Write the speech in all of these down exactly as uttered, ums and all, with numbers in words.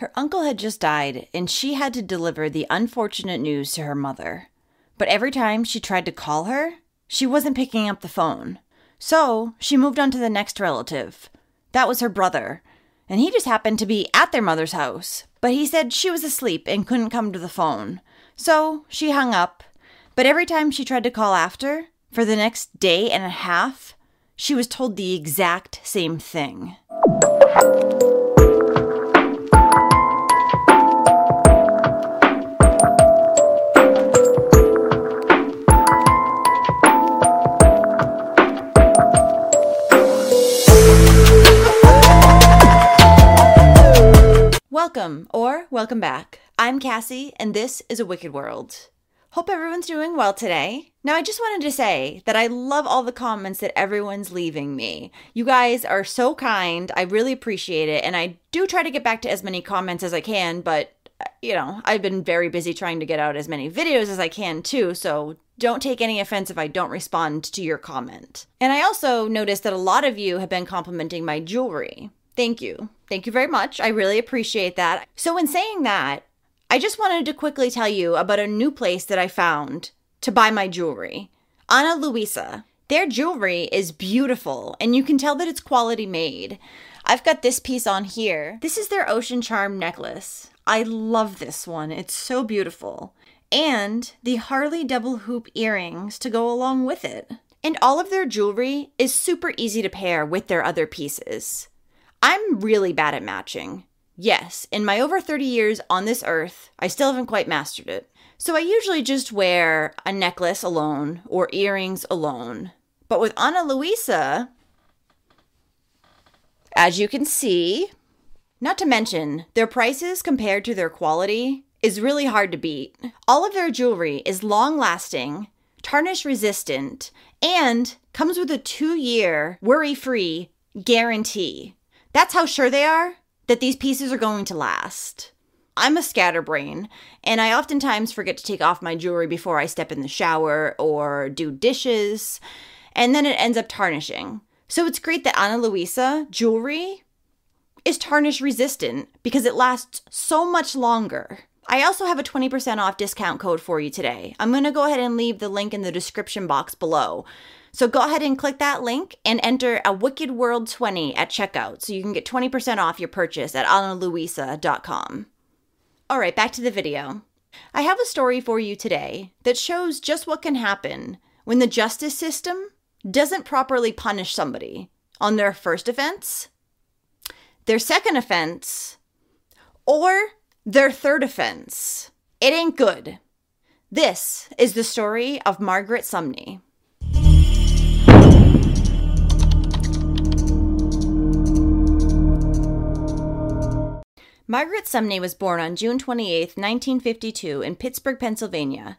Her uncle had just died, and she had to deliver the unfortunate news to her mother. But every time she tried to call her, she wasn't picking up the phone. So she moved on to the next relative. That was her brother, and he just happened to be at their mother's house. But he said she was asleep and couldn't come to the phone. So she hung up, but every time she tried to call after, for the next day and a half, she was told the exact same thing. Welcome, or welcome back. I'm Cassie, and this is A Wicked World. Hope everyone's doing well today. Now, I just wanted to say that I love all the comments that everyone's leaving me. You guys are so kind. I really appreciate it, and I do try to get back to as many comments as I can, but, you know, I've been very busy trying to get out as many videos as I can, too, so don't take any offense if I don't respond to your comment. And I also noticed that a lot of you have been complimenting my jewelry. Thank you. Thank you very much. I really appreciate that. So in saying that, I just wanted to quickly tell you about a new place that I found to buy my jewelry. Ana Luisa. Their jewelry is beautiful, and you can tell that it's quality made. I've got this piece on here. This is their Ocean Charm necklace. I love this one. It's so beautiful. And the Harley double hoop earrings to go along with it. And all of their jewelry is super easy to pair with their other pieces. I'm really bad at matching. Yes, in my over thirty years on this earth, I still haven't quite mastered it. So I usually just wear a necklace alone or earrings alone. But with Ana Luisa, as you can see, not to mention their prices compared to their quality is really hard to beat. All of their jewelry is long-lasting, tarnish-resistant, and comes with a two-year worry-free guarantee. That's how sure they are that these pieces are going to last. I'm a scatterbrain, and I oftentimes forget to take off my jewelry before I step in the shower or do dishes, and then it ends up tarnishing. So it's great that Ana Luisa jewelry is tarnish resistant because it lasts so much longer. I also have a twenty percent off discount code for you today. I'm gonna go ahead and leave the link in the description box below. So go ahead and click that link and enter a Wicked World twenty at checkout so you can get twenty percent off your purchase at ana luisa dot com. All right, back to the video. I have a story for you today that shows just what can happen when the justice system doesn't properly punish somebody on their first offense, their second offense, or their third offense. It ain't good. This is the story of Margaret Sumney. Margaret Sumney was born on June twenty-eighth, nineteen fifty-two in Pittsburgh, Pennsylvania.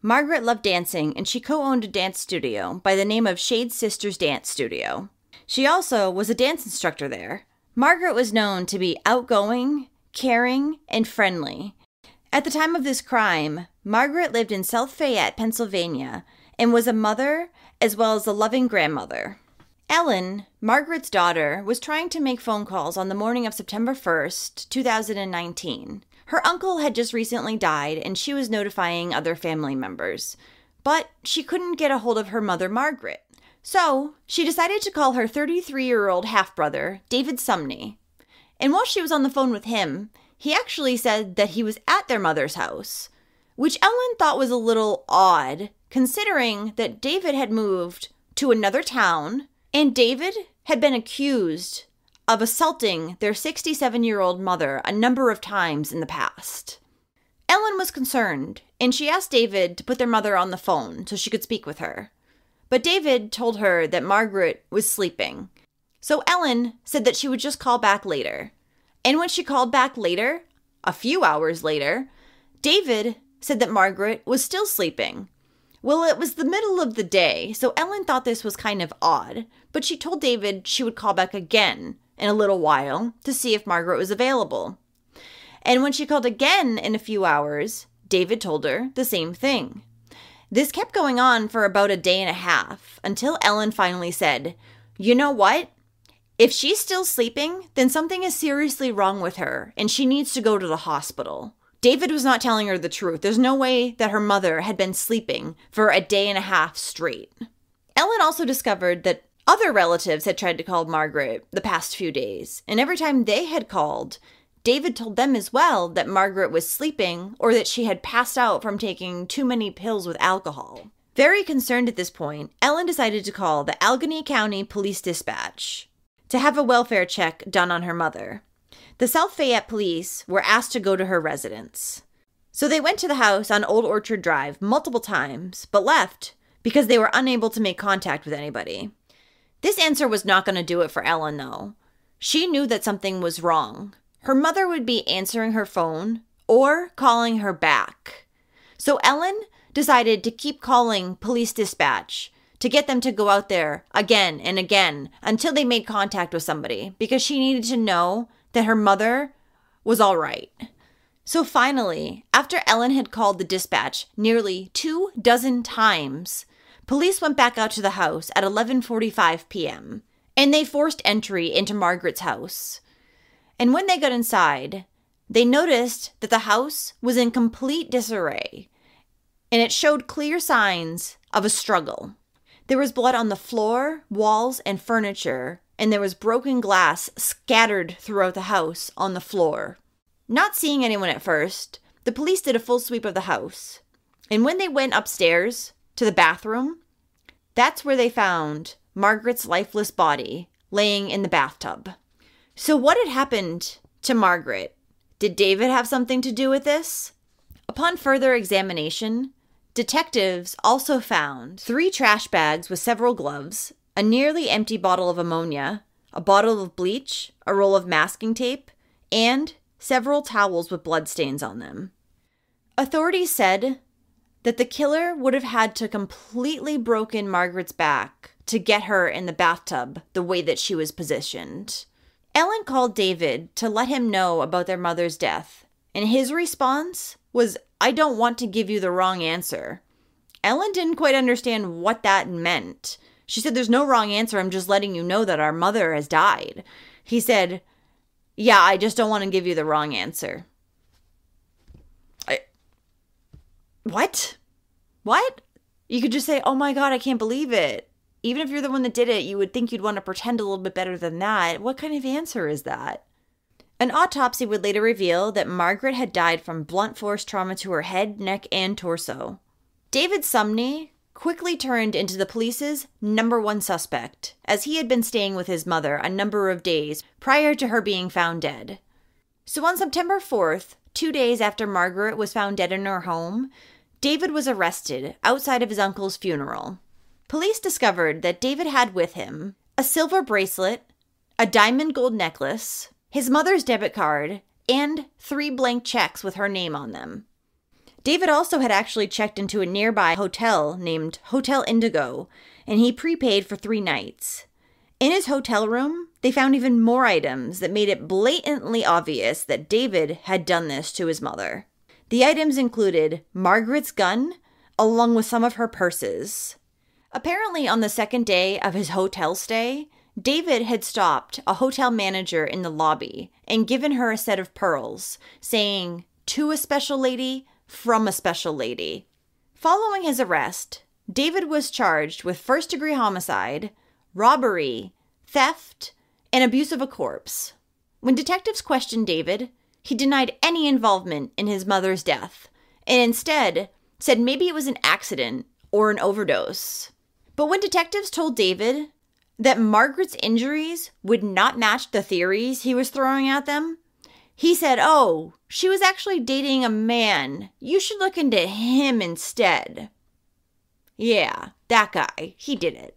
Margaret loved dancing, and she co-owned a dance studio by the name of Shade Sisters Dance Studio. She also was a dance instructor there. Margaret was known to be outgoing, caring, and friendly. At the time of this crime, Margaret lived in South Fayette, Pennsylvania, and was a mother as well as a loving grandmother. Ellen, Margaret's daughter, was trying to make phone calls on the morning of September first, two thousand nineteen. Her uncle had just recently died, and she was notifying other family members. But she couldn't get a hold of her mother, Margaret. So she decided to call her thirty-three-year-old half-brother, David Sumney. And while she was on the phone with him, he actually said that he was at their mother's house, which Ellen thought was a little odd, considering that David had moved to another town, and David had been accused of assaulting their sixty-seven-year-old mother a number of times in the past. Ellen was concerned, and she asked David to put their mother on the phone so she could speak with her. But David told her that Margaret was sleeping. So Ellen said that she would just call back later. And when she called back later, a few hours later, David said that Margaret was still sleeping. Well, it was the middle of the day, so Ellen thought this was kind of odd, but she told David she would call back again in a little while to see if Margaret was available. And when she called again in a few hours, David told her the same thing. This kept going on for about a day and a half until Ellen finally said, "You know what? If she's still sleeping, then something is seriously wrong with her, and she needs to go to the hospital. David was not telling her the truth. There's no way that her mother had been sleeping for a day and a half straight. Ellen also discovered that other relatives had tried to call Margaret the past few days, and every time they had called, David told them as well that Margaret was sleeping or that she had passed out from taking too many pills with alcohol. Very concerned at this point, Ellen decided to call the Allegheny County Police Dispatch to have a welfare check done on her mother. The South Fayette police were asked to go to her residence. So they went to the house on Old Orchard Drive multiple times, but left because they were unable to make contact with anybody. This answer was not going to do it for Ellen, though. She knew that something was wrong. Her mother would be answering her phone or calling her back. So Ellen decided to keep calling police dispatch to get them to go out there again and again until they made contact with somebody, because she needed to know that her mother was all right. So finally, after Ellen had called the dispatch nearly two dozen times, police went back out to the house at eleven forty-five p.m. and they forced entry into Margaret's house. And when they got inside, they noticed that the house was in complete disarray, and it showed clear signs of a struggle. There was blood on the floor, walls, and furniture, and there was broken glass scattered throughout the house on the floor. Not seeing anyone at first, the police did a full sweep of the house. And when they went upstairs to the bathroom, that's where they found Margaret's lifeless body laying in the bathtub. So what had happened to Margaret? Did David have something to do with this? Upon further examination, detectives also found three trash bags with several gloves, a nearly empty bottle of ammonia, a bottle of bleach, a roll of masking tape, and several towels with bloodstains on them. Authorities said that the killer would have had to completely broken Margaret's back to get her in the bathtub the way that she was positioned. Ellen called David to let him know about their mother's death, and his response was, "I don't want to give you the wrong answer." Ellen didn't quite understand what that meant. She said, "There's no wrong answer. I'm just letting you know that our mother has died." He said, "Yeah, I just don't want to give you the wrong answer." I... What? What? You could just say, "Oh my God, I can't believe it." Even if you're the one that did it, you would think you'd want to pretend a little bit better than that. What kind of answer is that? An autopsy would later reveal that Margaret had died from blunt force trauma to her head, neck, and torso. David Sumney quickly turned into the police's number one suspect, as he had been staying with his mother a number of days prior to her being found dead. So on September fourth, two days after Margaret was found dead in her home, David was arrested outside of his uncle's funeral. Police discovered that David had with him a silver bracelet, a diamond gold necklace, his mother's debit card, and three blank checks with her name on them. David also had actually checked into a nearby hotel named Hotel Indigo, and he prepaid for three nights. In his hotel room, they found even more items that made it blatantly obvious that David had done this to his mother. The items included Margaret's gun, along with some of her purses. Apparently, on the second day of his hotel stay, David had stopped a hotel manager in the lobby and given her a set of pearls, saying, "To a special lady, from a special lady." Following his arrest, David was charged with first-degree homicide, robbery, theft, and abuse of a corpse. When detectives questioned David, he denied any involvement in his mother's death and instead said maybe it was an accident or an overdose. But when detectives told David that Margaret's injuries would not match the theories he was throwing at them, he said, "Oh, she was actually dating a man. You should look into him instead." Yeah, that guy. He did it.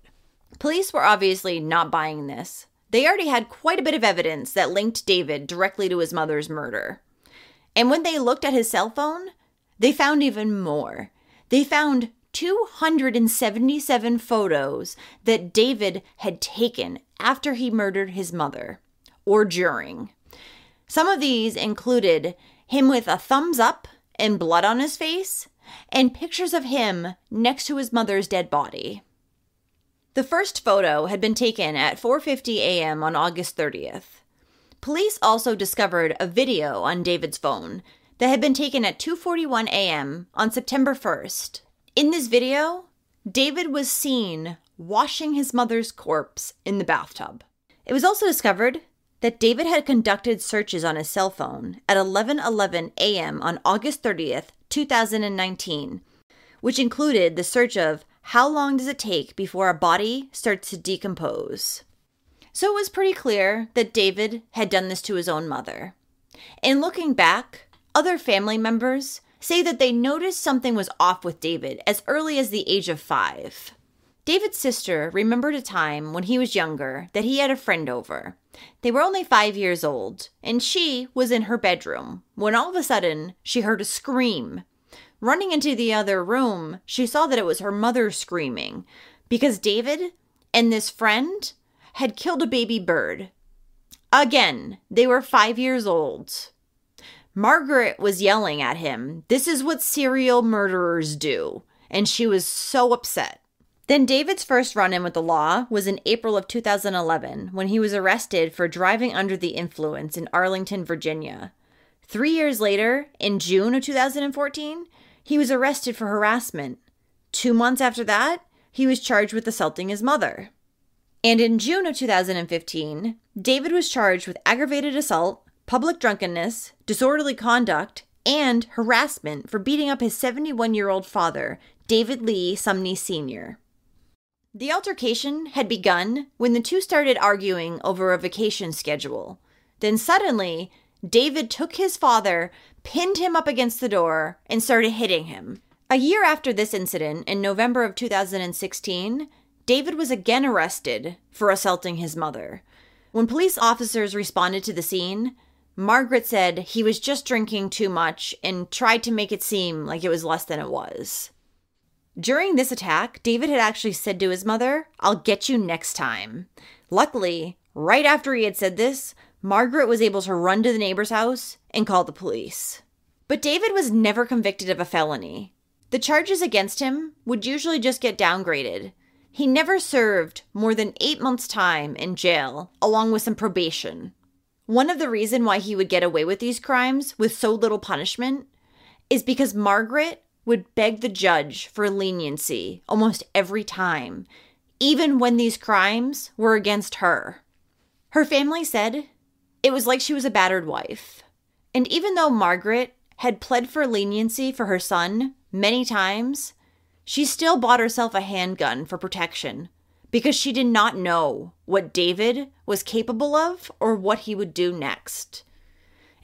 Police were obviously not buying this. They already had quite a bit of evidence that linked David directly to his mother's murder. And when they looked at his cell phone, they found even more. They found two hundred seventy-seven photos that David had taken after he murdered his mother, or during. Some of these included him with a thumbs up and blood on his face, and pictures of him next to his mother's dead body. The first photo had been taken at four fifty a m on August thirtieth. Police also discovered a video on David's phone that had been taken at two forty-one a m on September first. In this video, David was seen washing his mother's corpse in the bathtub. It was also discovered that David had conducted searches on his cell phone at eleven eleven a m on August thirtieth, two thousand nineteen, which included the search of how long does it take before a body starts to decompose. So it was pretty clear that David had done this to his own mother. And looking back, other family members say that they noticed something was off with David as early as the age of five. David's sister remembered a time when he was younger that he had a friend over. They were only five years old, and she was in her bedroom when all of a sudden she heard a scream. Running into the other room, she saw that it was her mother screaming because David and this friend had killed a baby bird. Again, they were five years old. Margaret was yelling at him, "This is what serial murderers do," and she was so upset. Then David's first run-in with the law was in April of two thousand eleven when he was arrested for driving under the influence in Arlington, Virginia. Three years later, in June of two thousand fourteen, he was arrested for harassment. Two months after that, he was charged with assaulting his mother. And in June of two thousand fifteen, David was charged with aggravated assault, public drunkenness, disorderly conduct, and harassment for beating up his seventy-one-year-old father, David Lee Sumney Senior The altercation had begun when the two started arguing over a vacation schedule. Then suddenly, David took his father, pinned him up against the door, and started hitting him. A year after this incident, in November of two thousand sixteen, David was again arrested for assaulting his mother. When police officers responded to the scene, Margaret said he was just drinking too much and tried to make it seem like it was less than it was. During this attack, David had actually said to his mother, "I'll get you next time." Luckily, right after he had said this, Margaret was able to run to the neighbor's house and call the police. But David was never convicted of a felony. The charges against him would usually just get downgraded. He never served more than eight months' time in jail, along with some probation. One of the reasons why he would get away with these crimes with so little punishment is because Margaret would beg the judge for leniency almost every time, even when these crimes were against her. Her family said it was like she was a battered wife. And even though Margaret had pled for leniency for her son many times, she still bought herself a handgun for protection, because she did not know what David was capable of or what he would do next.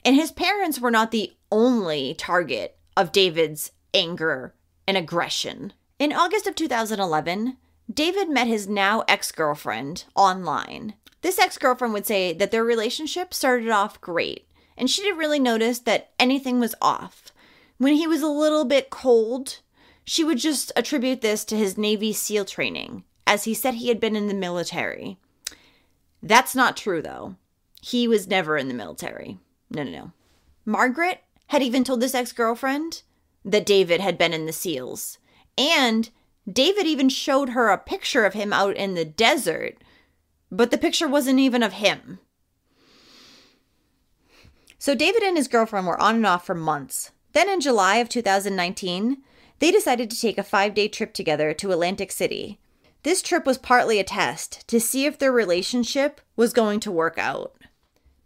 And his parents were not the only target of David's anger and aggression. In August of two thousand eleven, David met his now ex-girlfriend online. This ex-girlfriend would say that their relationship started off great, and she didn't really notice that anything was off. When he was a little bit cold, she would just attribute this to his Navy SEAL training, as he said he had been in the military. That's not true, though. He was never in the military. No, no, no. Margaret had even told this ex-girlfriend that David had been in the SEALs. And David even showed her a picture of him out in the desert, but the picture wasn't even of him. So David and his girlfriend were on and off for months. Then in July of two thousand nineteen, they decided to take a five-day trip together to Atlantic City. This trip was partly a test to see if their relationship was going to work out.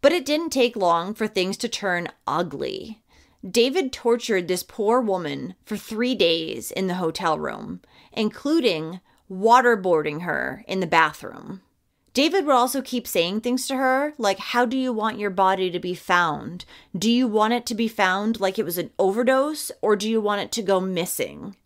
But it didn't take long for things to turn ugly. David tortured this poor woman for three days in the hotel room, including waterboarding her in the bathroom. David would also keep saying things to her like, "How do you want your body to be found? Do you want it to be found like it was an overdose, or do you want it to go missing?"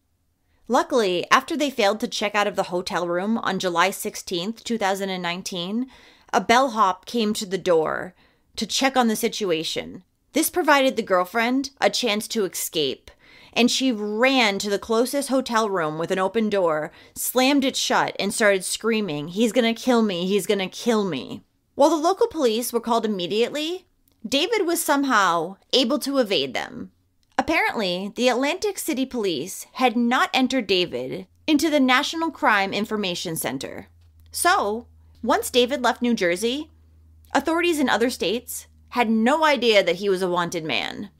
Luckily, after they failed to check out of the hotel room on July sixteenth, two thousand nineteen, a bellhop came to the door to check on the situation. This provided the girlfriend a chance to escape, and she ran to the closest hotel room with an open door, slammed it shut, and started screaming, "He's gonna kill me, he's gonna kill me." While the local police were called immediately, David was somehow able to evade them. Apparently, the Atlantic City Police had not entered David into the National Crime Information Center. So once David left New Jersey, authorities in other states had no idea that he was a wanted man.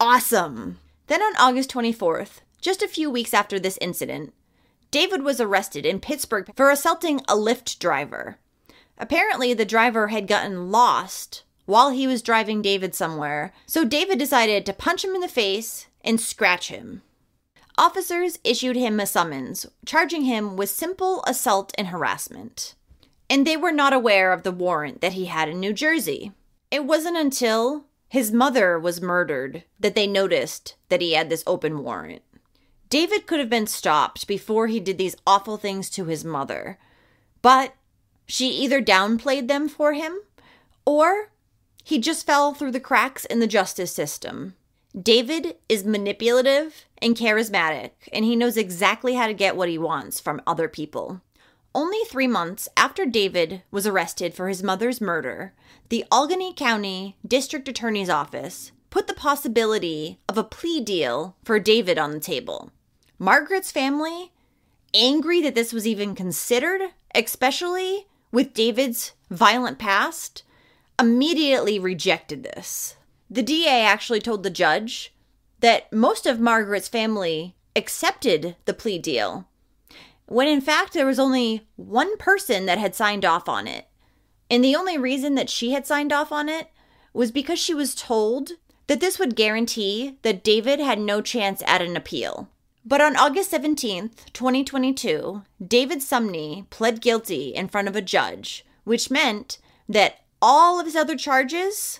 Awesome. Then on August twenty-fourth, just a few weeks after this incident, David was arrested in Pittsburgh for assaulting a Lyft driver. Apparently, the driver had gotten lost while he was driving David somewhere, so David decided to punch him in the face and scratch him. Officers issued him a summons, charging him with simple assault and harassment. And they were not aware of the warrant that he had in New Jersey. It wasn't until his mother was murdered that they noticed that he had this open warrant. David could have been stopped before he did these awful things to his mother, but she either downplayed them for him or he just fell through the cracks in the justice system. David is manipulative and charismatic, and he knows exactly how to get what he wants from other people. Only three months after David was arrested for his mother's murder, the Allegheny County District Attorney's Office put the possibility of a plea deal for David on the table. Margaret's family, angry that this was even considered, especially with David's violent past, immediately rejected this. The D A actually told the judge that most of Margaret's family accepted the plea deal, when in fact there was only one person that had signed off on it. And the only reason that she had signed off on it was because she was told that this would guarantee that David had no chance at an appeal. But on August seventeenth, twenty twenty-two, David Sumney pled guilty in front of a judge, which meant that all of his other charges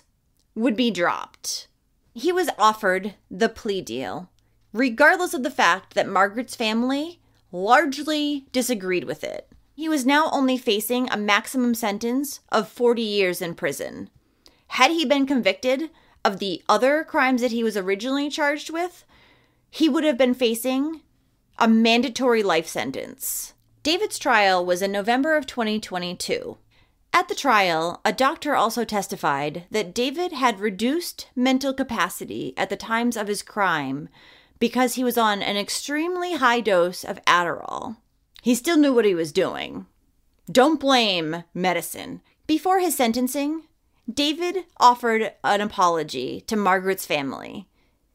would be dropped. He was offered the plea deal, regardless of the fact that Margaret's family largely disagreed with it. He was now only facing a maximum sentence of forty years in prison. Had he been convicted of the other crimes that he was originally charged with, he would have been facing a mandatory life sentence. David's trial was in November of twenty twenty-two. At the trial, a doctor also testified that David had reduced mental capacity at the times of his crime because he was on an extremely high dose of Adderall. He still knew what he was doing. Don't blame medicine. Before his sentencing, David offered an apology to Margaret's family.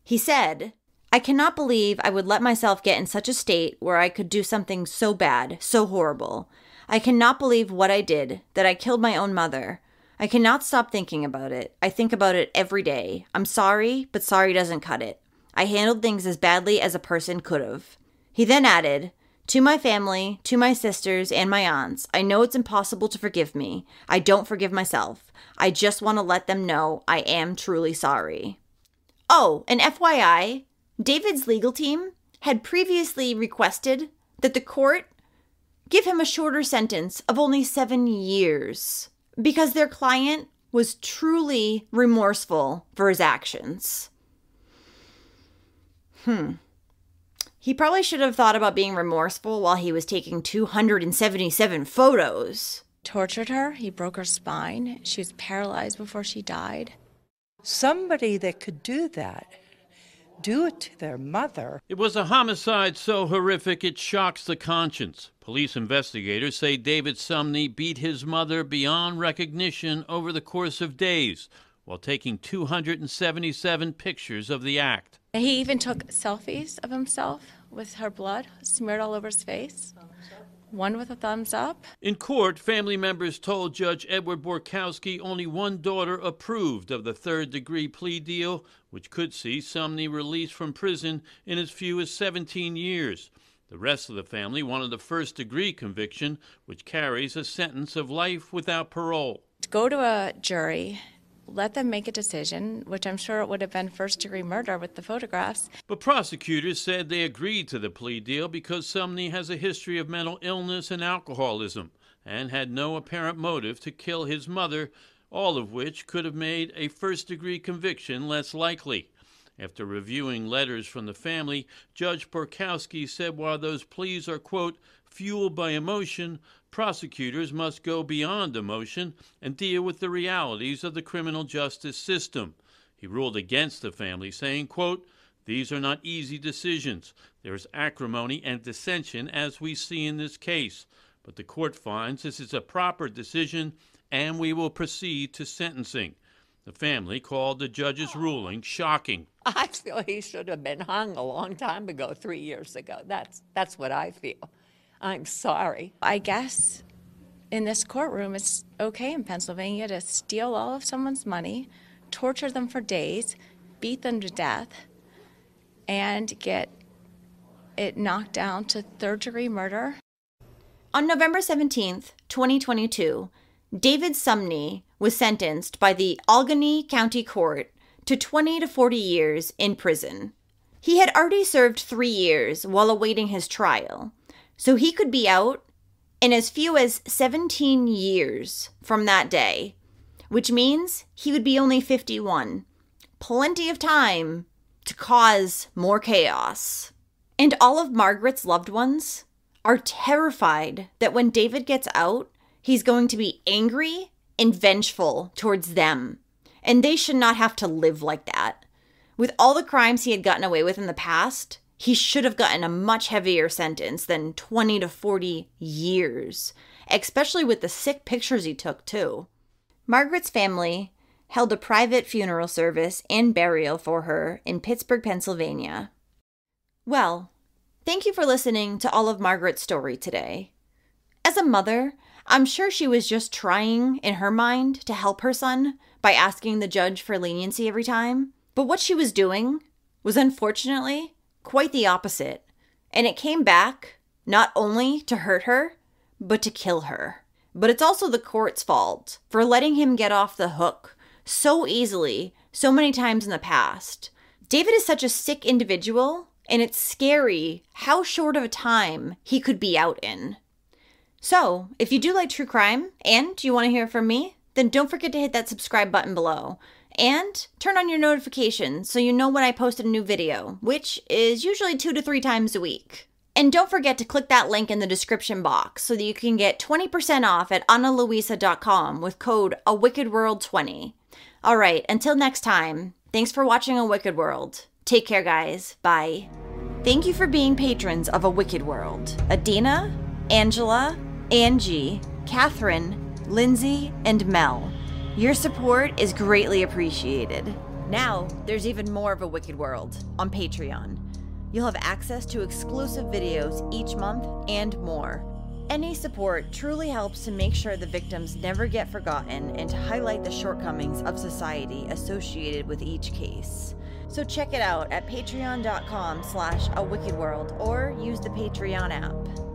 He said, "I cannot believe I would let myself get in such a state where I could do something so bad, so horrible. I cannot believe what I did, that I killed my own mother. I cannot stop thinking about it. I think about it every day. I'm sorry, but sorry doesn't cut it. I handled things as badly as a person could have." He then added, "To my family, to my sisters, and my aunts, I know it's impossible to forgive me. I don't forgive myself. I just want to let them know I am truly sorry." Oh, and F Y I, David's legal team had previously requested that the court give him a shorter sentence of only seven years because their client was truly remorseful for his actions. Hmm. He probably should have thought about being remorseful while he was taking two hundred seventy-seven photos. Tortured her. He broke her spine. She was paralyzed before she died. Somebody that could do that. Do it to their mother. It was a homicide so horrific it shocks the conscience. Police investigators say David Sumney beat his mother beyond recognition over the course of days while taking two hundred seventy-seven pictures of the act. He even took selfies of himself with her blood smeared all over his face, one with a thumbs up. In court, family members told Judge Edward Borkowski only one daughter approved of the third-degree plea deal, which could see Sumney released from prison in as few as seventeen years. The rest of the family wanted a first-degree conviction, which carries a sentence of life without parole. To go to a jury, let them make a decision, which I'm sure it would have been first-degree murder with the photographs. But prosecutors said they agreed to the plea deal because Sumney has a history of mental illness and alcoholism and had no apparent motive to kill his mother, all of which could have made a first-degree conviction less likely. After reviewing letters from the family, Judge Borkowski said while those pleas are, quote, fueled by emotion, prosecutors must go beyond emotion and deal with the realities of the criminal justice system. He ruled against the family, saying, quote, "These are not easy decisions. There is acrimony and dissension as we see in this case. but the court finds this is a proper decision and we will proceed to sentencing. The family called the judge's ruling shocking. I feel he should have been hung a long time ago, three years ago. That's, that's what I feel. I'm sorry. I guess in this courtroom it's okay in Pennsylvania to steal all of someone's money, torture them for days, beat them to death, and get it knocked down to third-degree murder. On November seventeenth, twenty twenty-two, David Sumney was sentenced by the Allegheny County Court to twenty to forty years in prison. He had already served three years while awaiting his trial, so he could be out in as few as seventeen years from that day, which means he would be only fifty-one. Plenty of time to cause more chaos. And all of Margaret's loved ones are terrified that when David gets out, he's going to be angry and vengeful towards them, and they should not have to live like that. With all the crimes he had gotten away with in the past, he should have gotten a much heavier sentence than twenty to forty years, especially with the sick pictures he took, too. Margaret's family held a private funeral service and burial for her in Pittsburgh, Pennsylvania. Well, thank you for listening to all of Margaret's story today. As a mother, I'm sure she was just trying, in her mind, to help her son by asking the judge for leniency every time. But what she was doing was, unfortunately, quite the opposite. And it came back not only to hurt her, but to kill her. But it's also the court's fault for letting him get off the hook so easily, so many times in the past. David is such a sick individual, and it's scary how short of a time he could be out in. So, if you do like true crime and you want to hear from me, then don't forget to hit that subscribe button below. And turn on your notifications so you know when I post a new video, which is usually two to three times a week. And don't forget to click that link in the description box so that you can get twenty percent off at ana luisa dot com with code A Wicked World twenty. Alright, until next time, thanks for watching A Wicked World. Take care, guys. Bye. Thank you for being patrons of A Wicked World. Adina, Angela, Angie, Catherine, Lindsay, and Mel. Your support is greatly appreciated. Now, there's even more of A Wicked World on Patreon. You'll have access to exclusive videos each month and more. Any support truly helps to make sure the victims never get forgotten and to highlight the shortcomings of society associated with each case. So check it out at patreon dot com slash a wicked world or use the Patreon app.